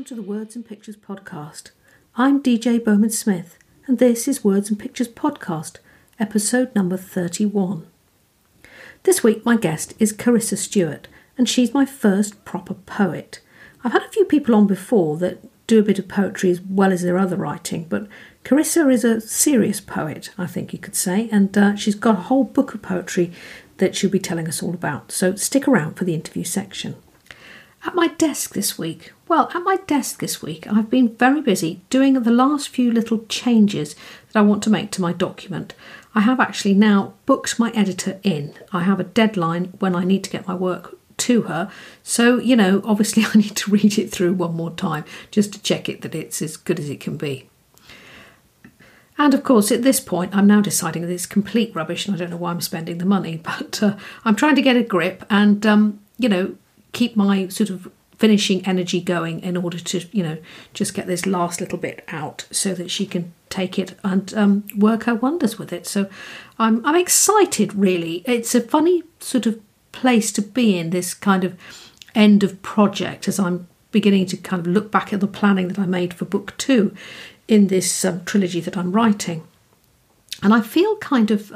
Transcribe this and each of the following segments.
welcome to the Words and Pictures podcast. I'm DJ Bowman Smith, and this is Words and Pictures podcast, episode number 31. This week my guest is Charissa Stuart, and she's my first proper poet. I've had a few people on before that do a bit of poetry as well as their other writing, but Charissa is a serious poet, I think you could say, and she's got a whole book of poetry that she'll be telling us all about, so stick around for the interview section. At my desk this week, I've been very busy doing the last few little changes that I want to make to my document. I have actually now booked my editor in. I have a deadline when I need to get my work to her. So, you know, obviously I need to read it through one more time just to check it that it's as good as it can be. And of course, at this point, I'm now deciding that it's complete rubbish and I don't know why I'm spending the money, but I'm trying to get a grip and, keep my sort of finishing energy going in order to, just get this last little bit out so that she can take it and work her wonders with it. So I'm excited, really. It's a funny sort of place to be in, this kind of end of project, as I'm beginning to kind of look back at the planning that I made for book two in this trilogy that I'm writing. And I feel kind of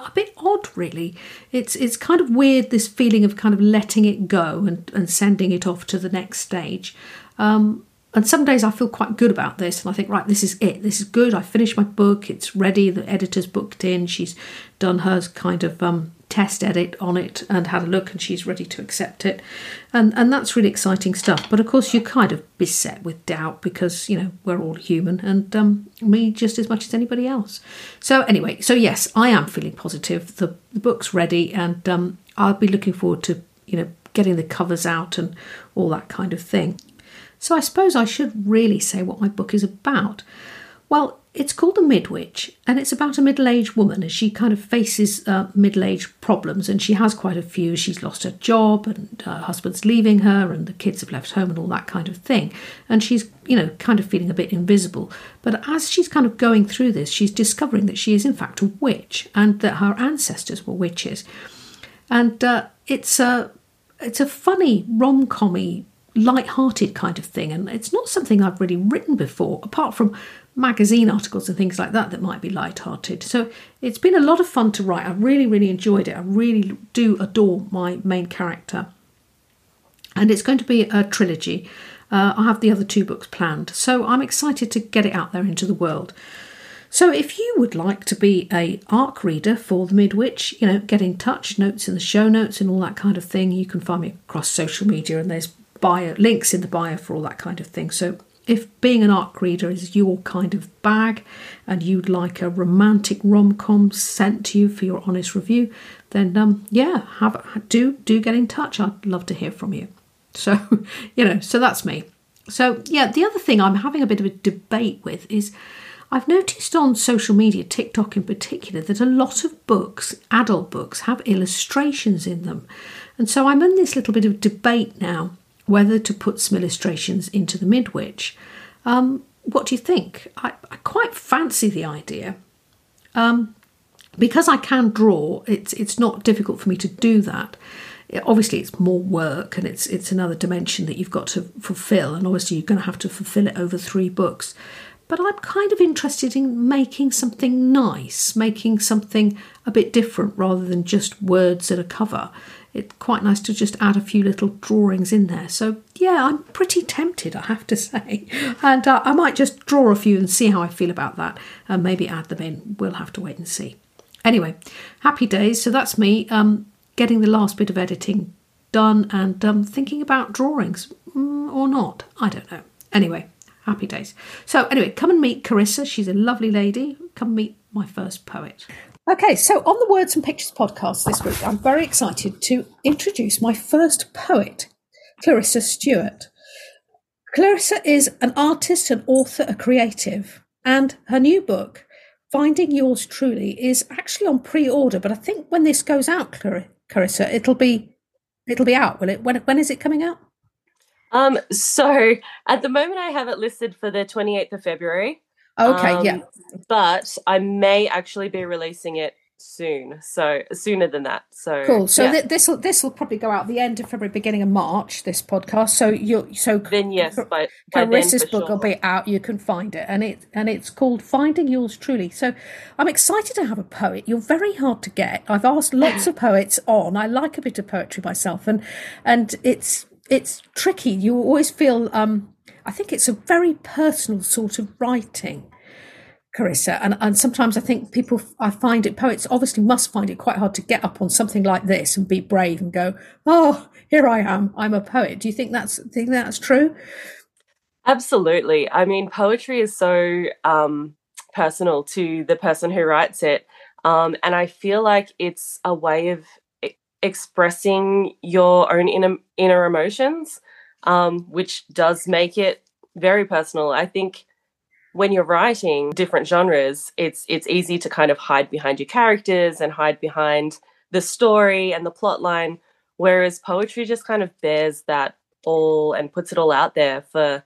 a bit odd, really. It's kind of weird, this feeling of kind of letting it go and sending it off to the next stage. And some days I feel quite good about this and I think, right, this is it. This is good. I finished my book. It's ready. The editor's booked in. She's done her kind of test edit on it and had a look and she's ready to accept it. And that's really exciting stuff. But of course, you're kind of beset with doubt because, we're all human and me just as much as anybody else. So anyway, yes, I am feeling positive. The book's ready and I'll be looking forward to, getting the covers out and all that kind of thing. So I suppose I should really say what my book is about. Well, it's called The MidWitch, and it's about a middle-aged woman as she kind of faces middle-aged problems, and she has quite a few. She's lost her job, and her husband's leaving her, and the kids have left home, and all that kind of thing. And she's, kind of feeling a bit invisible. But as she's kind of going through this, she's discovering that she is, in fact, a witch, and that her ancestors were witches. And it's a funny, rom-com-y, light-hearted kind of thing, and it's not something I've really written before, apart from magazine articles and things like that might be light-hearted. So it's been a lot of fun to write. I really, really enjoyed it. I really do adore my main character. And it's going to be a trilogy. I have the other two books planned. So I'm excited to get it out there into the world. So if you would like to be an ARC reader for The MidWitch, get in touch, notes in the show notes and all that kind of thing. You can find me across social media and there's bio links in the bio for all that kind of thing. So if being an ARC reader is your kind of bag and you'd like a romantic rom-com sent to you for your honest review, then do get in touch. I'd love to hear from you. So, so that's me. So yeah, the other thing I'm having a bit of a debate with is I've noticed on social media, TikTok in particular, that a lot of books, adult books, have illustrations in them. And so I'm in this little bit of debate now whether to put some illustrations into The MidWitch. What do you think? I quite fancy the idea. Because I can draw, it's not difficult for me to do that. Obviously, it's more work and it's another dimension that you've got to fulfil. And obviously, you're going to have to fulfil it over three books. But I'm kind of interested in making something nice, making something a bit different rather than just words at a cover. It's quite nice to just add a few little drawings in there. So, yeah, I'm pretty tempted, I have to say. And I might just draw a few and see how I feel about that and maybe add them in. We'll have to wait and see. Anyway, happy days. So that's me getting the last bit of editing done and thinking about drawings or not. I don't know. Anyway. Happy days. So anyway, come and meet Charissa. She's a lovely lady. Come meet my first poet. Okay, so on the Words and Pictures podcast this week, I'm very excited to introduce my first poet, Charissa Stuart. Charissa is an artist, an author, a creative, and her new book, Finding Yours Truly, is actually on pre-order, but I think when this goes out, Charissa, it'll be out, will it? When is it coming out? So at the moment I have it listed for the 28th of February. Okay, yeah. But I may actually be releasing it soon, so sooner than that. So cool. So yeah. this will probably go out at the end of February, beginning of March. This podcast. So then yes, by Charissa's book will be out. You can find it, and it's called Finding Yours Truly. So I'm excited to have a poet. You're very hard to get. I've asked lots of poets on. I like a bit of poetry myself, and it's tricky. You always feel. I think it's a very personal sort of writing. Charissa, and sometimes I think poets obviously must find it quite hard to get up on something like this and be brave and go, oh, here I am, I'm a poet. Do you think that's true? Absolutely. I mean, poetry is so personal to the person who writes it, and I feel like it's a way of expressing your own inner emotions, which does make it very personal. I think when you're writing different genres, it's easy to kind of hide behind your characters and hide behind the story and the plot line, whereas poetry just kind of bears that all and puts it all out there for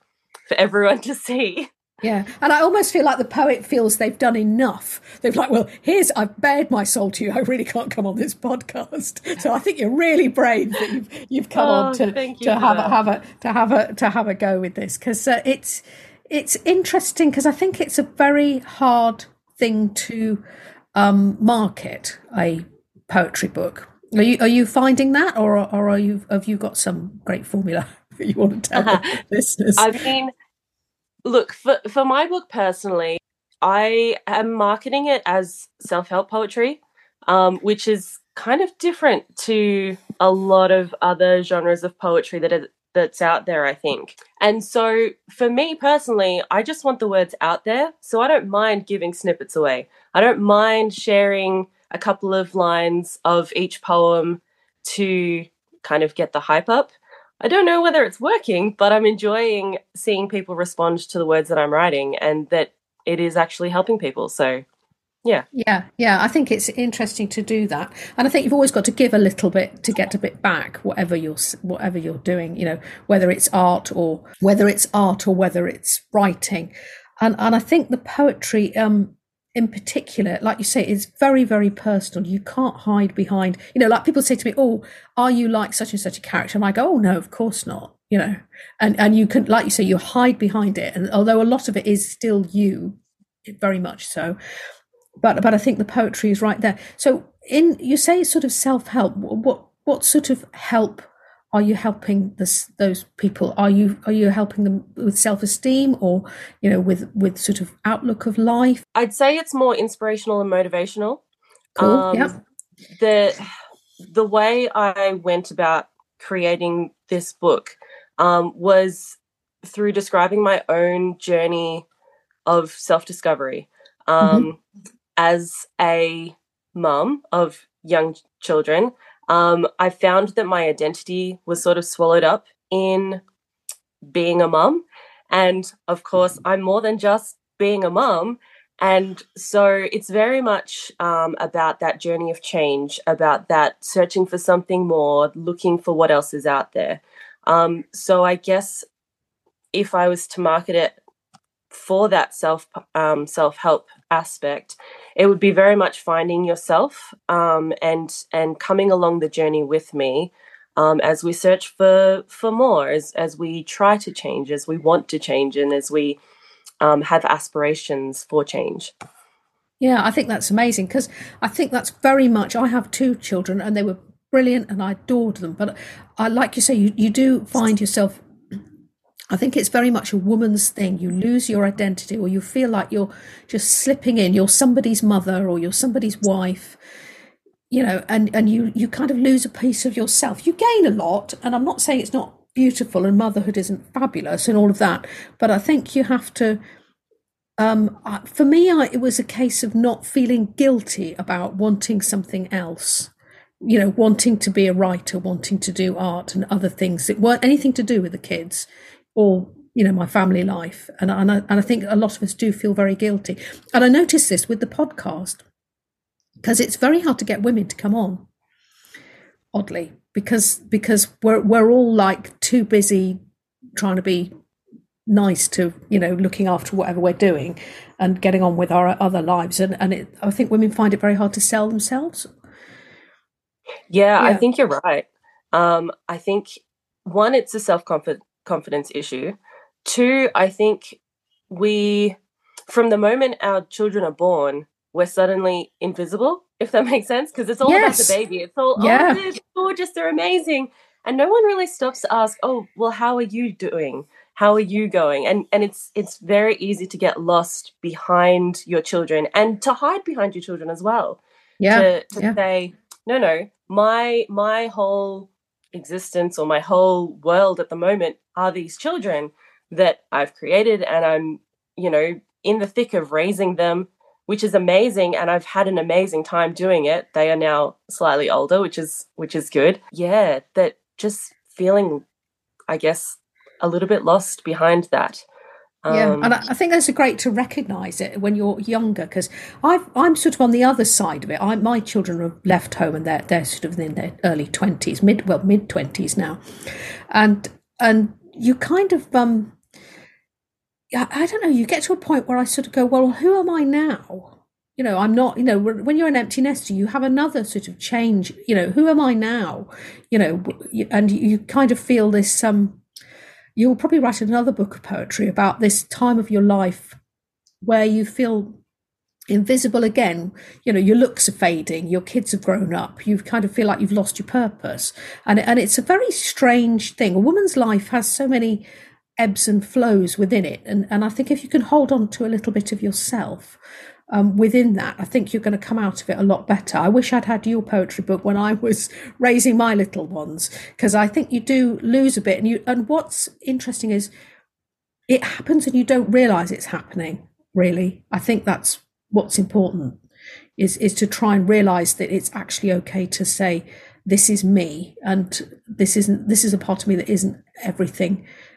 everyone to see. Yeah, and I almost feel like the poet feels they've done enough. They've like, well, I've bared my soul to you. I really can't come on this podcast, so I think you're really brave that you've come on to have a go with this, because it's interesting, because I think it's a very hard thing to market a poetry book. Are you finding that, or have you got some great formula that you want to tell listeners? I mean, look, for my book personally, I am marketing it as self-help poetry, which is kind of different to a lot of other genres of poetry that's out there, I think. And so for me personally, I just want the words out there. So I don't mind giving snippets away. I don't mind sharing a couple of lines of each poem to kind of get the hype up. I don't know whether it's working, but I'm enjoying seeing people respond to the words that I'm writing and that it is actually helping people. So yeah. I think it's interesting to do that, and I think you've always got to give a little bit to get a bit back. Whatever you're doing, you know, whether it's art or whether it's writing, and I think the poetry, in particular, like you say, is very, very personal. You can't hide behind, you know, like people say to me, "Oh, are you like such and such a character?" And I go, "Oh no, of course not," you know, and you can, like you say, you hide behind it, and although a lot of it is still you, very much so. But I think the poetry is right there. So you say sort of self-help. What sort of help are you helping those people? Are you helping them with self-esteem, or, you know, with sort of outlook of life? I'd say it's more inspirational and motivational. Cool. The way I went about creating this book was through describing my own journey of self-discovery. As a mum of young children, I found that my identity was sort of swallowed up in being a mum. And of course, I'm more than just being a mum. And so it's very much about that journey of change, about that searching for something more, looking for what else is out there. So I guess if I was to market it for that self-help aspect, it would be very much finding yourself and coming along the journey with me as we search for more, as we try to change, as we want to change, and as we have aspirations for change. Yeah, I think that's amazing, because I think that's very much, I have two children and they were brilliant and I adored them. But I, like you say, you do find yourself. I think it's very much a woman's thing. You lose your identity, or you feel like you're just slipping in. You're somebody's mother, or you're somebody's wife, you know, and you kind of lose a piece of yourself. You gain a lot, and I'm not saying it's not beautiful and motherhood isn't fabulous and all of that, but I think you have to, for me, it was a case of not feeling guilty about wanting something else. You know, wanting to be a writer, wanting to do art and other things that weren't anything to do with the kids or, you know, my family life. And I think a lot of us do feel very guilty. And I noticed this with the podcast, because it's very hard to get women to come on, oddly, because we're all like too busy trying to be nice to, you know, looking after whatever we're doing and getting on with our other lives. And I think women find it very hard to sell themselves. Yeah. I think you're right. I think, one, it's a self-confidence issue. Two, I think from the moment our children are born, we're suddenly invisible, if that makes sense, because it's all about the baby. It's all, oh, they're gorgeous, they're amazing. And no one really stops to ask, oh, well, how are you doing? How are you going? And it's very easy to get lost behind your children and to hide behind your children as well. Yeah. To say, no, my whole existence or my whole world at the moment are these children that I've created, and I'm, you know, in the thick of raising them, which is amazing, and I've had an amazing time doing it. They are now slightly older, which is good. Yeah, that just feeling, I guess, a little bit lost behind that. And I think that's great to recognise it when you're younger, because I'm sort of on the other side of it. My children have left home and they're sort of in their early 20s, mid-20s now. And you kind of, I don't know, you get to a point where I sort of go, well, who am I now? You know, I'm not, you know, when you're an empty nester, you have another sort of change, you know, who am I now? You know, and you kind of feel this, you'll probably write another book of poetry about this time of your life where you feel invisible again. You know, your looks are fading, your kids have grown up, you kind of feel like you've lost your purpose. And it's a very strange thing. A woman's life has so many ebbs and flows within it. And I think if you can hold on to a little bit of yourself within that, I think you're going to come out of it a lot better. I wish I'd had your poetry book when I was raising my little ones, because I think you do lose a bit. And what's interesting is it happens and you don't realise it's happening, really. I think that's what's important, is to try and realise that it's actually okay to say, this is me, and this is a part of me that isn't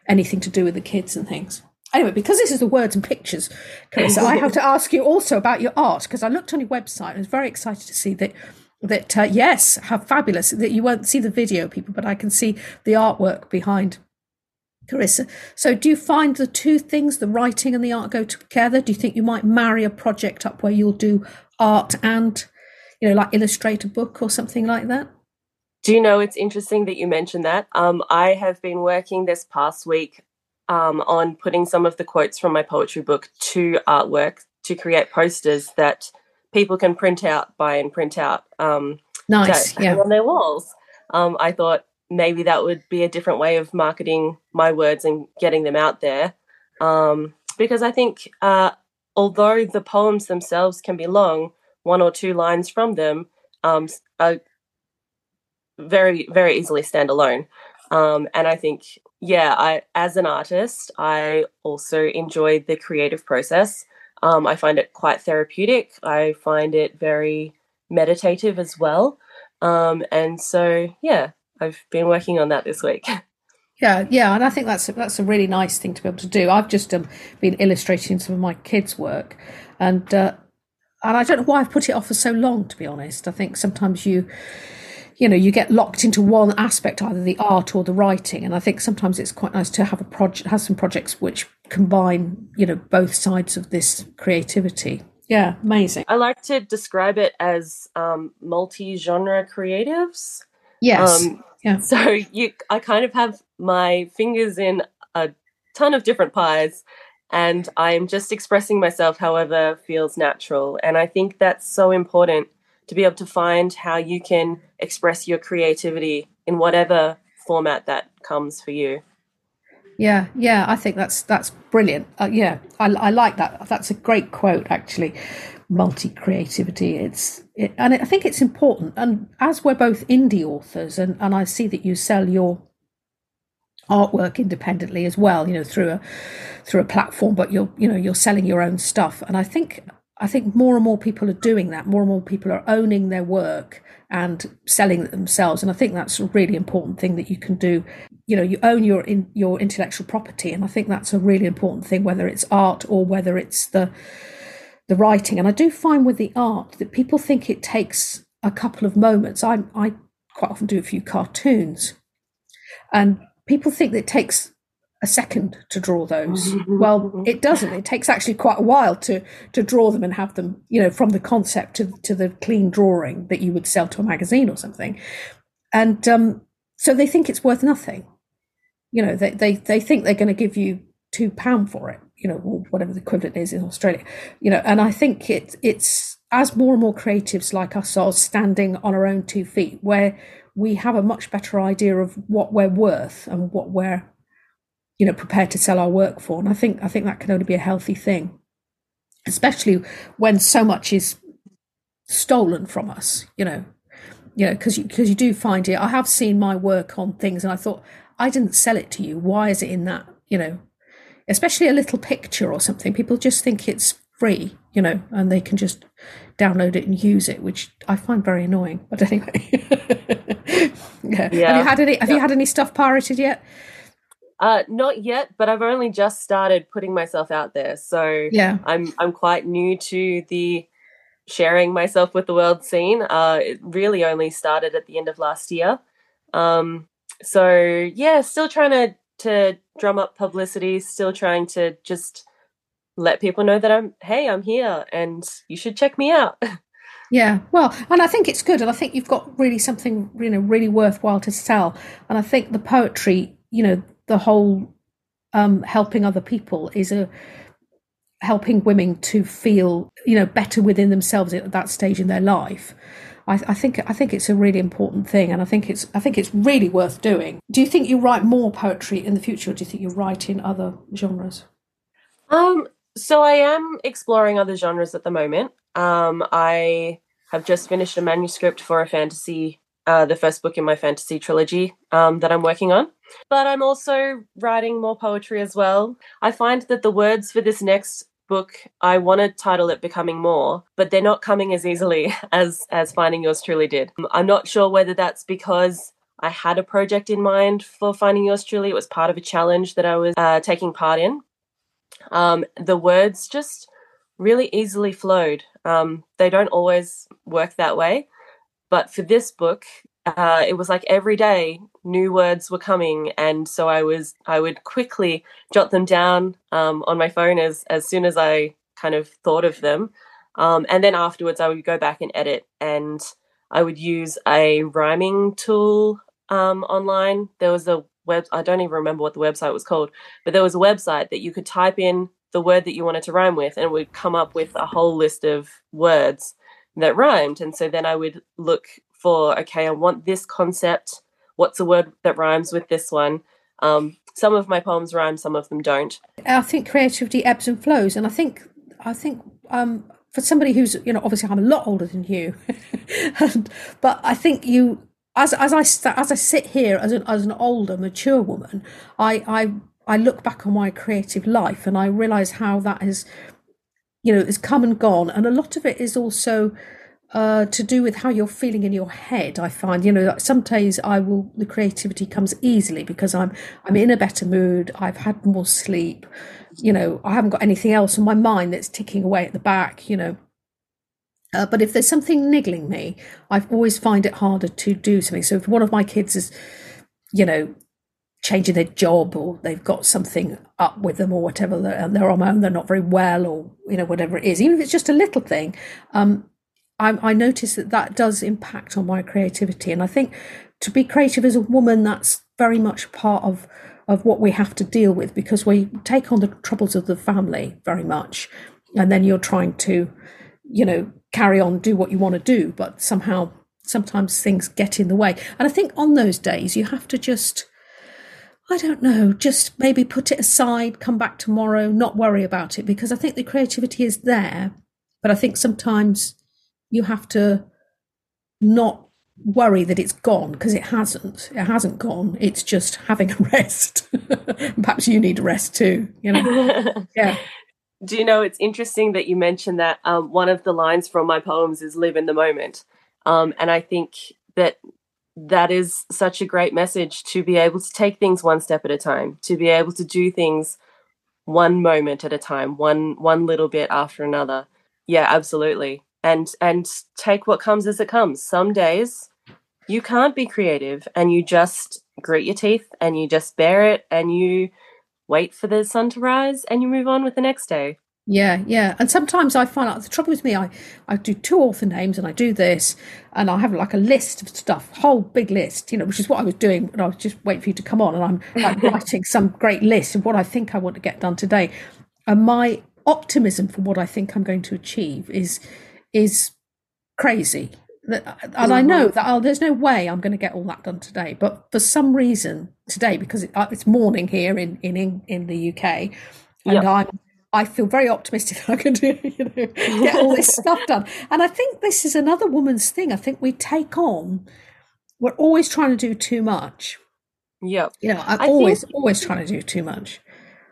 anything to do with the kids and things. Anyway, because this is the Words and Pictures, Charissa, I have to ask you also about your art, because I looked on your website and I was very excited to see that how fabulous, that you won't see the video, people, but I can see the artwork behind Charissa. So do you find the two things, the writing and the art, go together? Do you think you might marry a project up where you'll do art and, you know, like illustrate a book or something like that? Do you know, it's interesting that you mentioned that. I have been working this past week on putting some of the quotes from my poetry book to artwork to create posters that people can print out, buy and print out. On their walls. I thought maybe that would be a different way of marketing my words and getting them out there. Because I think although the poems themselves can be long, one or two lines from them are very, very easily stand alone. And I think, I, as an artist, I also enjoy the creative process. I find it quite therapeutic. I find it very meditative as well. And so, I've been working on that this week. Yeah. And I think that's a really nice thing to be able to do. I've just been illustrating some of my kids' work, and I don't know why I've put it off for so long, to be honest. I think sometimes you get locked into one aspect, either the art or the writing. And I think sometimes it's quite nice to have have some projects which combine, you know, both sides of this creativity. Yeah, amazing. I like to describe it as multi-genre creatives. Yes. So I kind of have my fingers in a ton of different pies, and I'm just expressing myself however feels natural. And I think that's so important, to be able to find how you can express your creativity in whatever format that comes for you. Yeah, I think that's brilliant. I like that. That's a great quote, actually. Multi-creativity. I think it's important. And as we're both indie authors, and I see that you sell your artwork independently as well, you know, through a platform, but you're selling your own stuff. And I think more and more people are doing that. More and more people are owning their work and selling it themselves. And I think that's a really important thing that you can do. You know, you own your intellectual property. And I think that's a really important thing, whether it's art or whether it's the writing. And I do find with the art that people think it takes a couple of moments. I quite often do a few cartoons, and people think that it takes a second to draw those. Well, it doesn't. It takes actually quite a while to draw them and have them, you know, from the concept to the clean drawing that you would sell to a magazine or something. And so they think it's worth nothing. You know, they think they're going to give you £2 for it, you know, or whatever the equivalent is in Australia, you know. And I think it's as more and more creatives like us are standing on our own two feet, where we have a much better idea of what we're worth and what we're, you know, prepared to sell our work for. And I think that can only be a healthy thing, especially when so much is stolen from us, you know, because you do find it. I have seen my work on things and I thought, I didn't sell it to you. Why is it in that, you know, especially a little picture or something? People just think it's free, you know, and they can just download it and use it, which I find very annoying. But anyway, yeah. Yeah. Have you had any stuff pirated yet? Not yet, but I've only just started putting myself out there, so yeah. I'm quite new to the sharing myself with the world scene. It really only started at the end of last year. So yeah, still trying to drum up publicity, still trying to just let people know that I'm here and you should check me out. Yeah, well, and I think it's good, and I think you've got really something, you know, really worthwhile to sell. And I think the poetry, you know, the whole helping other people is helping women to feel, you know, better within themselves at that stage in their life. I think it's a really important thing, and I think it's really worth doing. Do you think you write more poetry in the future, or do you think you write in other genres? So I am exploring other genres at the moment. I have just finished a manuscript for a fantasy, the first book in my fantasy trilogy that I'm working on. But I'm also writing more poetry as well. I find that the words for this next book, I want to title it Becoming More, but they're not coming as easily as Finding Yours Truly did. I'm not sure whether that's because I had a project in mind for Finding Yours Truly. It was part of a challenge that I was taking part in. The words just really easily flowed. They don't always work that way. But for this book, it was like every day new words were coming, and so I would quickly jot them down on my phone as soon as I kind of thought of them. And then afterwards I would go back and edit, and I would use a rhyming tool online. There was a web, I don't even remember what the website was called, but there was a website that you could type in the word that you wanted to rhyme with, and it would come up with a whole list of words that rhymed. And so then I would look for, okay, I want this concept. What's a word that rhymes with this one? Some of my poems rhyme, some of them don't. I think creativity ebbs and flows, and I think for somebody who's, you know, obviously I'm a lot older than you, but I think you, as I sit here as an older, mature woman, I look back on my creative life and I realise how that has, you know, has come and gone, and a lot of it is also to do with how you're feeling in your head. I find, you know, that some days the creativity comes easily because I'm in a better mood, I've had more sleep, you know, I haven't got anything else on my mind that's ticking away at the back, you know. But if there's something niggling me, I always find it harder to do something. So if one of my kids is, you know, changing their job, or they've got something up with them or whatever, and they're on their own, they're not very well, or, you know, whatever it is, even if it's just a little thing, I notice that does impact on my creativity. And I think to be creative as a woman, that's very much part of what we have to deal with, because we take on the troubles of the family very much, and then you're trying to, you know, carry on, do what you want to do, but somehow sometimes things get in the way. And I think on those days you have to just, I don't know, just maybe put it aside, come back tomorrow, not worry about it, because I think the creativity is there, but I think sometimes you have to not worry that it's gone, because it hasn't gone. It's just having a rest. Perhaps you need a rest too, you know. Yeah. Do you know, it's interesting that you mentioned that. One of the lines from my poems is live in the moment. And I think that is such a great message, to be able to take things one step at a time, to be able to do things one moment at a time, one little bit after another. Yeah, absolutely. And take what comes as it comes. Some days you can't be creative, and you just grit your teeth and you just bear it, and you wait for the sun to rise, and you move on with the next day. Yeah. And sometimes I find out the trouble with me, I do two author names and I do this and I have like a list of stuff, whole big list, you know, which is what I was doing. And I was just waiting for you to come on, and I'm like writing some great list of what I think I want to get done today. And my optimism for what I think I'm going to achieve is crazy. And I know that there's no way I'm going to get all that done today. But for some reason today, because it's morning here in the UK, and I feel very optimistic that I can do, get all this stuff done. And I think this is another woman's thing. I think we take on, we're always trying to do too much. Yeah. You know, always trying to do too much.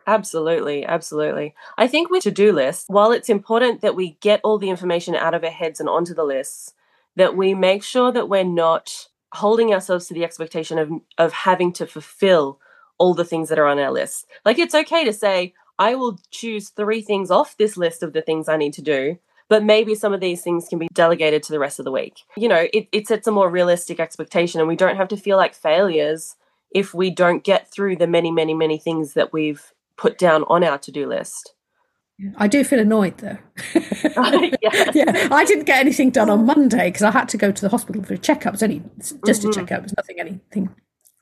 Absolutely. I think with to-do lists, while it's important that we get all the information out of our heads and onto the lists, that we make sure that we're not holding ourselves to the expectation of having to fulfill all the things that are on our list. Like, it's okay to say, I will choose 3 things off this list of the things I need to do, but maybe some of these things can be delegated to the rest of the week. You know, it sets a more realistic expectation, and we don't have to feel like failures if we don't get through the many, many, many things that we've put down on our to-do list. I do feel annoyed, though. Yeah, I didn't get anything done on Monday because I had to go to the hospital for a checkup. It's only just a checkup. There's anything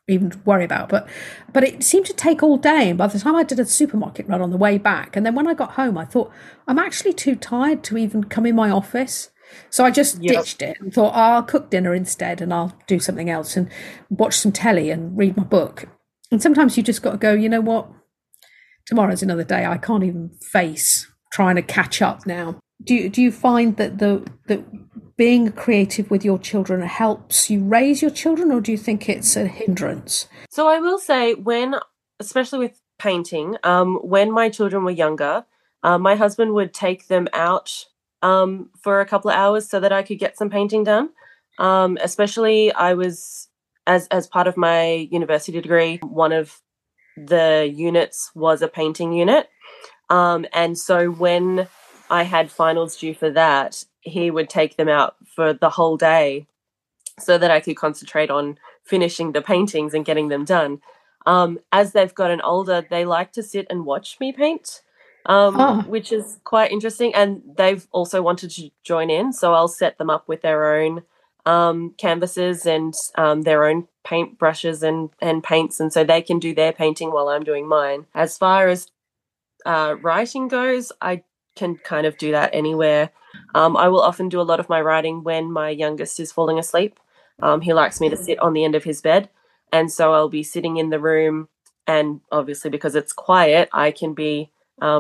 even to worry about, but it seemed to take all day, and by the time I did a supermarket run on the way back, and then when I got home I thought, I'm actually too tired to even come in my office, so I just ditched it and thought, I'll cook dinner instead, and I'll do something else and watch some telly and read my book. And sometimes you just got to go, you know what, tomorrow's another day. I can't even face trying to catch up now. Do you find that that being creative with your children helps you raise your children, or do you think it's a hindrance? So I will say, especially with painting, when my children were younger, my husband would take them out for a couple of hours so that I could get some painting done. Especially I was, as part of my university degree, one of the units was a painting unit. And so when I had finals due for that, he would take them out for the whole day so that I could concentrate on finishing the paintings and getting them done. As they've gotten older, they like to sit and watch me paint, which is quite interesting. And they've also wanted to join in. So I'll set them up with their own canvases and their own paint brushes and paints. And so they can do their painting while I'm doing mine. As far as writing goes, I can kind of do that anywhere. I will often do a lot of my writing when my youngest is falling asleep. He likes me to sit on the end of his bed. And so I'll be sitting in the room, and obviously because it's quiet, I can be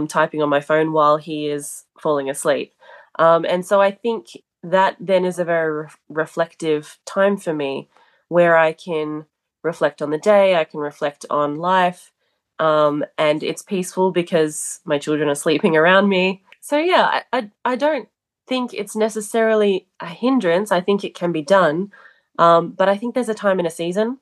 typing on my phone while he is falling asleep. And so I think that then is a very reflective time for me, where I can reflect on the day, I can reflect on life, and it's peaceful because my children are sleeping around me. So yeah, I don't think it's necessarily a hindrance. I think it can be done, but I think there's a time and a season,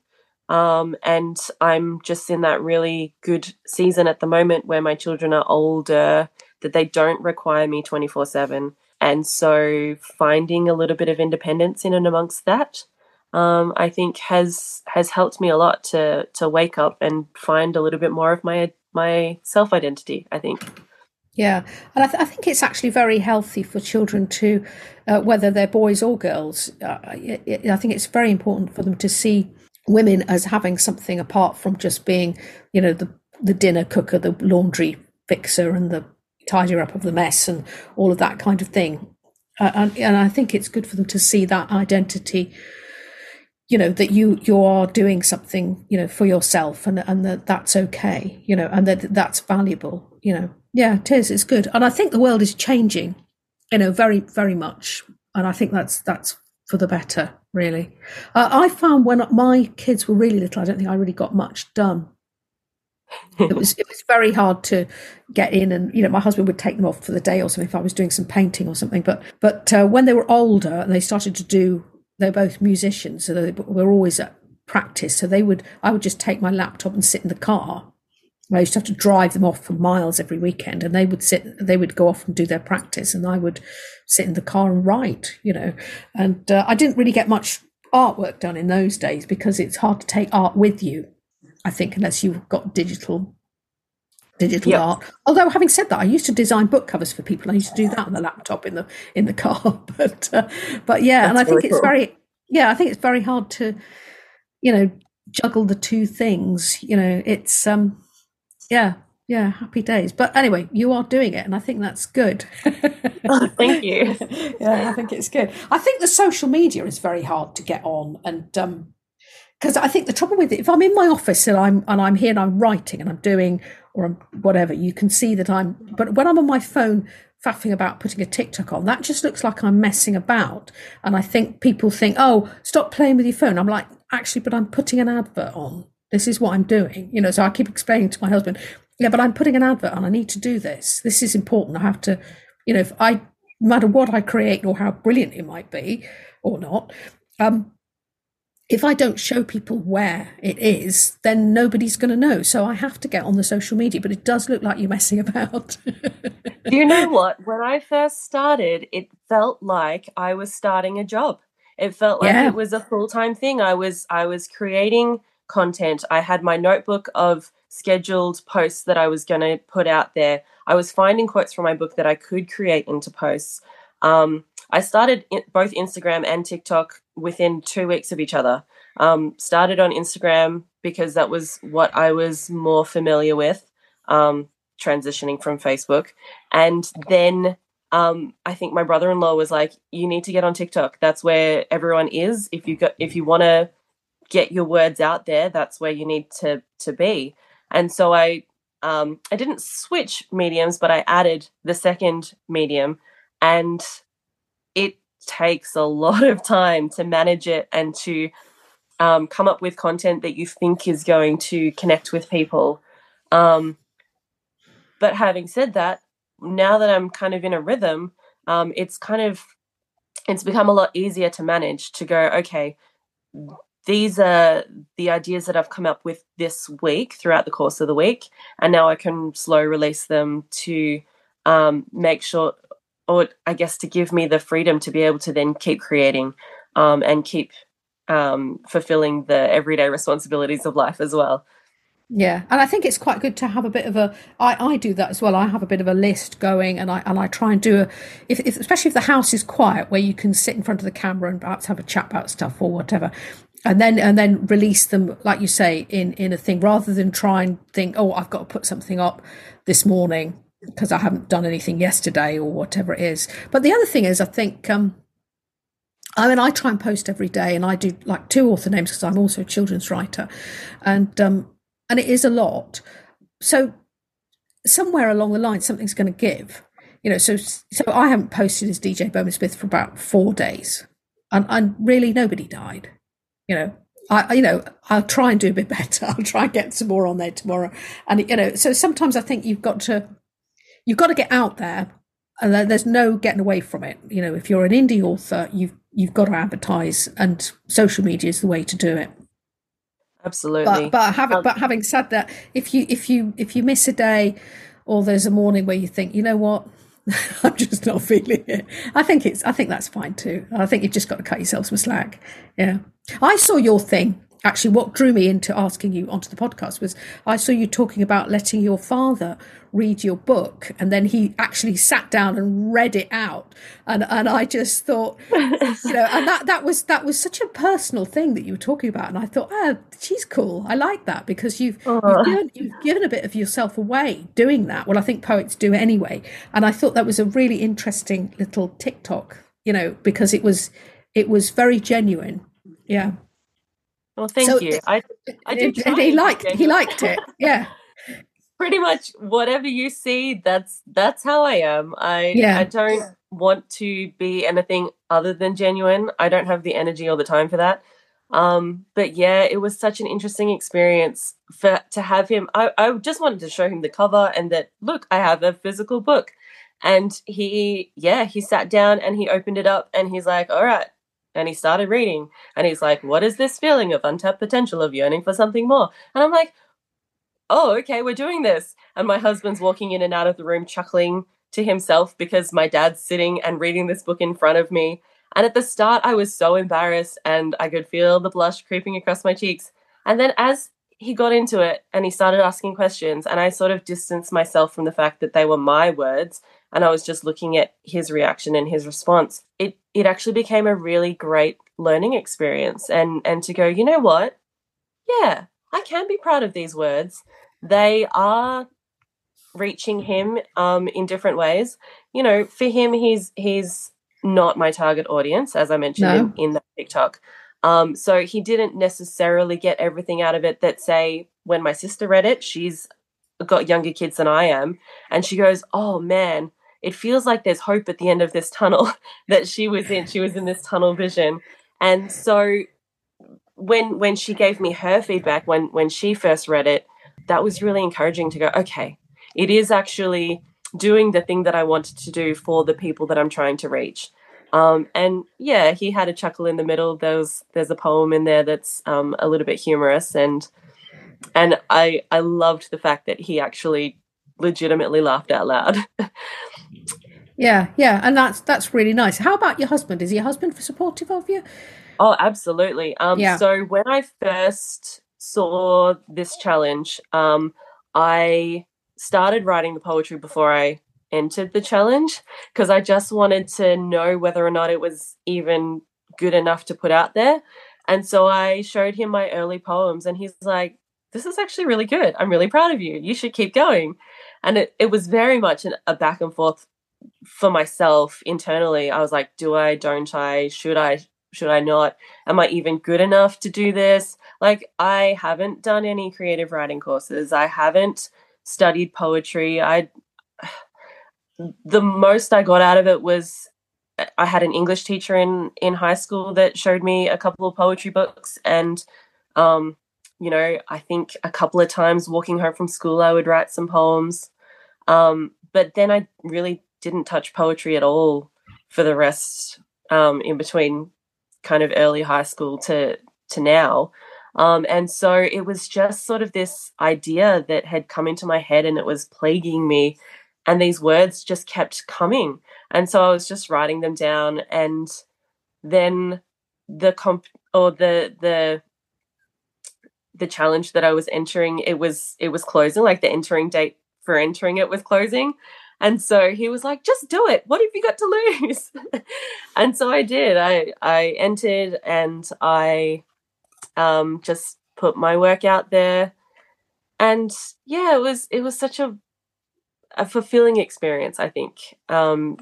and I'm just in that really good season at the moment where my children are older, that they don't require me 24/7, and so finding a little bit of independence in and amongst that, I think has helped me a lot to wake up and find a little bit more of my self identity, I think. Yeah, and I think it's actually very healthy for children to, whether they're boys or girls, I think it's very important for them to see women as having something apart from just being, you know, the dinner cooker, the laundry fixer, and the tidier up of the mess, and all of that kind of thing. And I think it's good for them to see that identity, you know, that you are doing something, you know, for yourself, and that that's okay, you know, and that that's valuable, you know. Yeah, it is. It's good. And I think the world is changing, you know, very, very much. And I think that's for the better, really. I found when my kids were really little, I don't think I really got much done. It was very hard to get in, and, you know, my husband would take them off for the day or something if I was doing some painting or something. But when they were older and they started to do, they're both musicians, so they were always at practice. So I would just take my laptop and sit in the car. I used to have to drive them off for miles every weekend, and they would go off and do their practice, and I would sit in the car and write, you know. And I didn't really get much artwork done in those days because it's hard to take art with you, I think, unless you've got digital digital art. Although, having said that, I used to design book covers for people. I used to do that on the laptop in the car. But yeah, that's and I think cool. I think it's very hard to, juggle the two things. It's happy days. But anyway, you are doing it, and I think that's good. Oh, thank you. Yeah, I think it's good. I think the social media is very hard to get on, and because I think the trouble with it, if I'm in my office and I'm here and I'm writing and I'm doing or whatever, you can see that I'm. But when I'm on my phone faffing about putting a TikTok on, that just looks like I'm messing about. And I think people think, oh, stop playing with your phone. I'm like, actually, but I'm putting an advert on. This is what I'm doing. So I keep explaining to my husband. Yeah, but I'm putting an advert on. I need to do this. This is important. I have to, if I, no matter what I create or how brilliant it might be or not, if I don't show people where it is, then nobody's going to know. So I have to get on the social media, but it does look like you're messing about. You know what? When I first started, it felt like I was starting a job. It felt like it was a full-time thing. I was creating content. I had my notebook of scheduled posts that I was going to put out there. I was finding quotes from my book that I could create into posts. I started both Instagram and TikTok within 2 weeks of each other. Started on Instagram because that was what I was more familiar with, transitioning from Facebook. And then I think my brother-in-law was like, you need to get on TikTok. That's where everyone is. If you want to get your words out there, that's where you need to be. And so I didn't switch mediums, but I added the second medium, and it takes a lot of time to manage it and to come up with content that you think is going to connect with people. But having said that, now that I'm kind of in a rhythm, it's become a lot easier to manage, to go, okay, these are the ideas that I've come up with this week throughout the course of the week, and now I can slow release them to make sure, or I guess to give me the freedom to be able to then keep creating and keep fulfilling the everyday responsibilities of life as well. Yeah, and I think it's quite good to have a bit of a. I do that as well. I have a bit of a list going, and I try and do a. If especially if the house is quiet, where you can sit in front of the camera and perhaps have a chat about stuff or whatever. And then release them, like you say, in a thing, rather than try and think, oh, I've got to put something up this morning because I haven't done anything yesterday or whatever it is. But the other thing is, I think, I try and post every day, and I do like 2 author names because I'm also a children's writer, and it is a lot. So somewhere along the line, something's going to give, So I haven't posted as DJ Bowman Smith for about 4 days, and really nobody died. I'll try and do a bit better. I'll try and get some more on there tomorrow. And, so sometimes I think you've got to get out there, and there's no getting away from it. If you're an indie author, you've got to advertise, and social media is the way to do it. Absolutely. But having said that, if you miss a day, or there's a morning where you think, you know what, I'm just not feeling it, I think that's fine too. I think you've just got to cut yourself some slack. Yeah. I saw your thing. Actually, what drew me into asking you onto the podcast was I saw you talking about letting your father read your book, and then he actually sat down and read it out. And I just thought, and that was such a personal thing that you were talking about. And I thought, oh, she's cool. I like that, because you've given a bit of yourself away doing that. Well, I think poets do anyway. And I thought that was a really interesting little TikTok, because it was very genuine. Yeah. Well, thank you. I did. He liked it. Yeah. Pretty much whatever you see, that's how I am. I don't want to be anything other than genuine. I don't have the energy or the time for that. But yeah, it was such an interesting experience to have him. I just wanted to show him the cover and that, look, I have a physical book. And he sat down and he opened it up and he's like, all right. And he started reading, and he's like, what is this feeling of untapped potential, of yearning for something more? And I'm like, oh, okay, we're doing this. And my husband's walking in and out of the room chuckling to himself because my dad's sitting and reading this book in front of me. And at the start, I was so embarrassed, and I could feel the blush creeping across my cheeks. And then as he got into it and he started asking questions, and I sort of distanced myself from the fact that they were my words and I was just looking at his reaction and his response. It actually became a really great learning experience, and to go, you know what? Yeah, I can be proud of these words. They are reaching him in different ways. You know, for him, he's not my target audience, as I mentioned in that TikTok. So he didn't necessarily get everything out of it that, say, when my sister read it, she's got younger kids than I am, and she goes, oh, man, it feels like there's hope at the end of this tunnel that she was in. She was in this tunnel vision. And so when she gave me her feedback, when she first read it, that was really encouraging to go, okay, it is actually doing the thing that I wanted to do for the people that I'm trying to reach. And yeah, he had a chuckle in the middle. There's a poem in there that's a little bit humorous, and I loved the fact that he actually legitimately laughed out loud. Yeah, and that's really nice. How about your husband? Is your husband supportive of you? Oh, absolutely. So when I first saw this challenge, I started writing the poetry before I entered the challenge, because I just wanted to know whether or not it was even good enough to put out there. And so I showed him my early poems, and he's like, this is actually really good. I'm really proud of you. You should keep going. And it was very much a back and forth for myself internally. I was like, do I, don't I, should I not? Am I even good enough to do this? Like, I haven't done any creative writing courses. I haven't studied poetry. The most I got out of it was I had an English teacher in high school that showed me a couple of poetry books, and you know, I think a couple of times walking home from school I would write some poems, but then I really didn't touch poetry at all for the rest in between kind of early high school to now. And so it was just sort of this idea that had come into my head, and it was plaguing me, and these words just kept coming. And so I was just writing them down, and then the challenge that I was entering, it was closing, like the entering date for entering it was closing. And so he was like, just do it. What have you got to lose? And so I did. I entered, and I just put my work out there. And yeah, it was such a fulfilling experience, I think.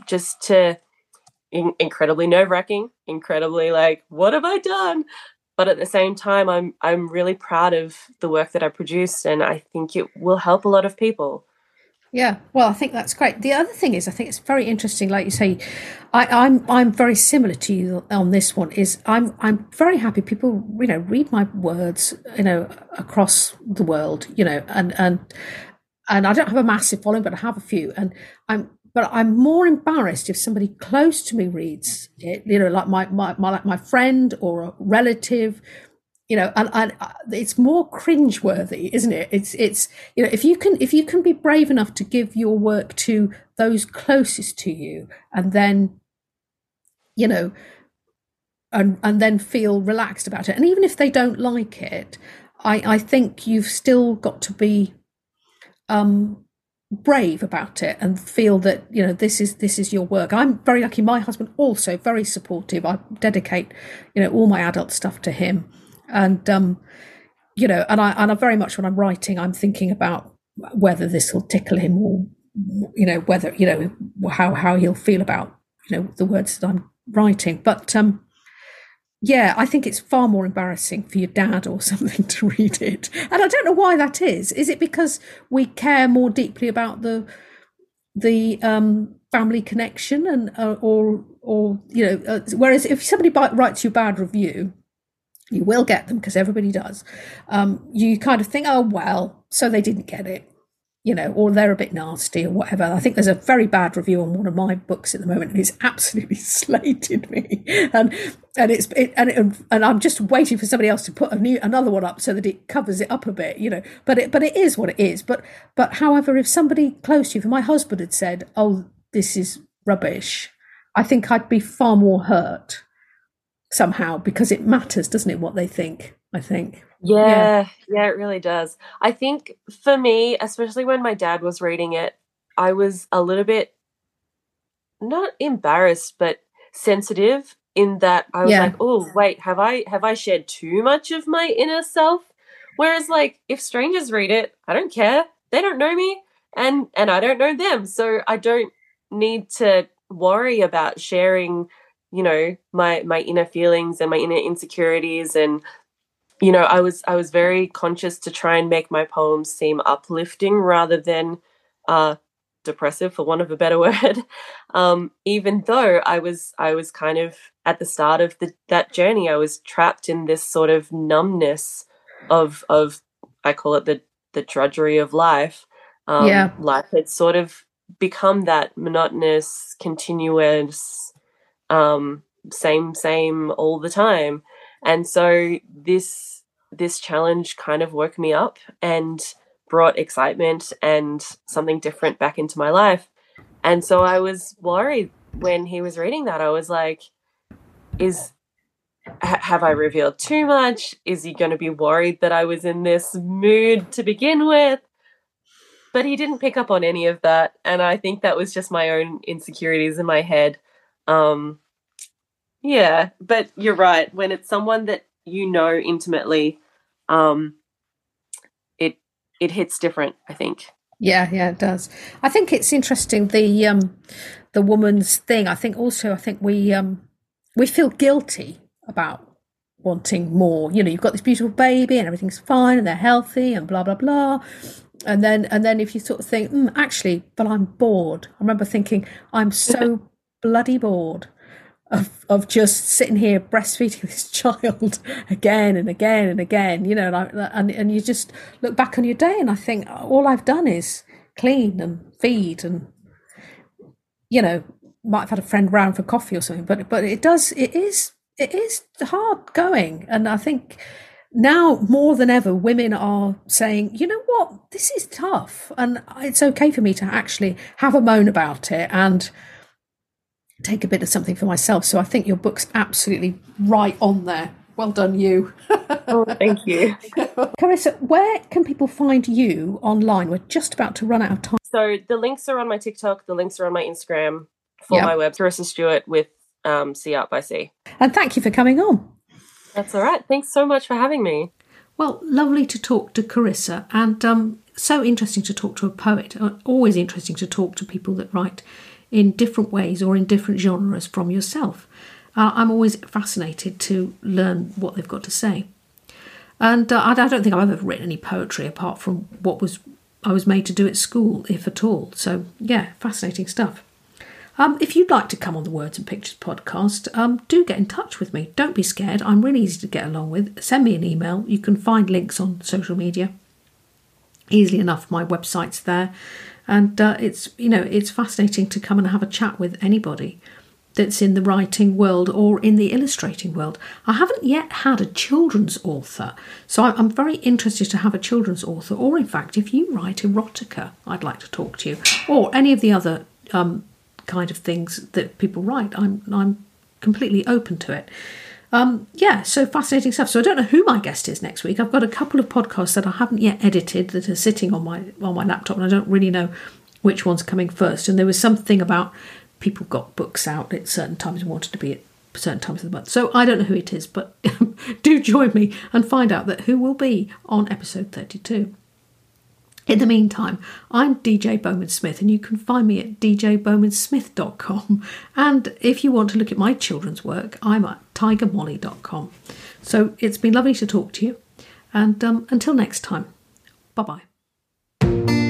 Just to incredibly nerve-wracking, incredibly like, what have I done? But at the same time, I'm really proud of the work that I produced, and I think it will help a lot of people. Yeah, well, I think that's great. The other thing is, I think it's very interesting, like you say, I'm very similar to you on this one, is I'm very happy people, you know, read my words, you know, across the world, you know, and I don't have a massive following, but I have a few, but I'm more embarrassed if somebody close to me reads it, you know, like my friend or a relative, you know, and it's more cringeworthy, isn't it? It's you know, if you can be brave enough to give your work to those closest to you, and then, you know, and then feel relaxed about it. And even if they don't like it, I think you've still got to be brave about it and feel that, you know, this is your work. I'm very lucky. My husband also very supportive. I dedicate, you know, all my adult stuff to him, and you know, and I very much, when I'm writing, I'm thinking about whether this will tickle him, or, you know, whether, you know, how he'll feel about, you know, the words that I'm writing. But yeah, I think it's far more embarrassing for your dad or something to read it. And I don't know why that is. Is it because we care more deeply about the family connection, and or you know, whereas if somebody writes you a bad review, you will get them, because everybody does. You kind of think, oh, well, so they didn't get it, you know, or they're a bit nasty or whatever. I think there's a very bad review on one of my books at the moment, and it's absolutely slated me, and I'm just waiting for somebody else to put another one up so that it covers it up a bit, you know. But it is what it is. But however, if somebody close to you, if my husband had said, "Oh, this is rubbish," I think I'd be far more hurt somehow, because it matters, doesn't it, what they think? I think. Yeah, it really does. I think for me, especially when my dad was reading it, I was a little bit not embarrassed, but sensitive in that I was like, oh, wait, have I shared too much of my inner self? Whereas like if strangers read it, I don't care. They don't know me and I don't know them. So I don't need to worry about sharing, you know, my inner feelings and my inner insecurities. And, you know, I was very conscious to try and make my poems seem uplifting rather than depressive, for want of a better word. Even though I was kind of at the start of that journey, I was trapped in this sort of numbness of I call it the drudgery of life. Life had sort of become that monotonous, continuous, same all the time. And so this challenge kind of woke me up and brought excitement and something different back into my life. And so I was worried when he was reading that. I was like, have I revealed too much? Is he going to be worried that I was in this mood to begin with? But he didn't pick up on any of that. And I think that was just my own insecurities in my head. But you're right. When it's someone that you know intimately, it hits different, I think. Yeah, it does. I think it's interesting, the woman's thing. I think we feel guilty about wanting more. You know, you've got this beautiful baby and everything's fine and they're healthy and blah, blah, blah. And then if you sort of think, actually, but I'm bored. I remember thinking, I'm so bloody bored of just sitting here breastfeeding this child again and again and again, you know, and you just look back on your day and I think all I've done is clean and feed and, you know, might have had a friend round for coffee or something, but it is hard going. And I think now more than ever, women are saying, you know what, this is tough and it's okay for me to actually have a moan about it and take a bit of something for myself. So I think your book's absolutely right on there. Well done, you. Oh, thank you. Charissa, where can people find you online? We're just about to run out of time. So the links are on my TikTok, the links are on my Instagram for my web, Charissa Stuart with Art by C. And thank you for coming on. That's all right. Thanks so much for having me. Well, lovely to talk to Charissa and so interesting to talk to a poet. Always interesting to talk to people that write in different ways or in different genres from yourself. I'm always fascinated to learn what they've got to say. And I don't think I've ever written any poetry apart from what I was made to do at school, if at all. So, yeah, fascinating stuff. If you'd like to come on the Words and Pictures podcast, do get in touch with me. Don't be scared. I'm really easy to get along with. Send me an email. You can find links on social media. Easily enough, my website's there. And it's fascinating to come and have a chat with anybody that's in the writing world or in the illustrating world. I haven't yet had a children's author, so I'm very interested to have a children's author. Or in fact, if you write erotica, I'd like to talk to you. Or any of the other kind of things that people write. I'm completely open to it. So fascinating stuff. So I don't know who my guest is next week. I've got a couple of podcasts that I haven't yet edited that are sitting on my laptop, and I don't really know which one's coming first. And there was something about people got books out at certain times and wanted to be at certain times of the month. So I don't know who it is, but do join me and find out that who will be on episode 32. In the meantime, I'm DJ Bowman Smith and you can find me at djbowmansmith.com. And if you want to look at my children's work, I'm at tigermolly.com. So it's been lovely to talk to you. And until next time, bye-bye.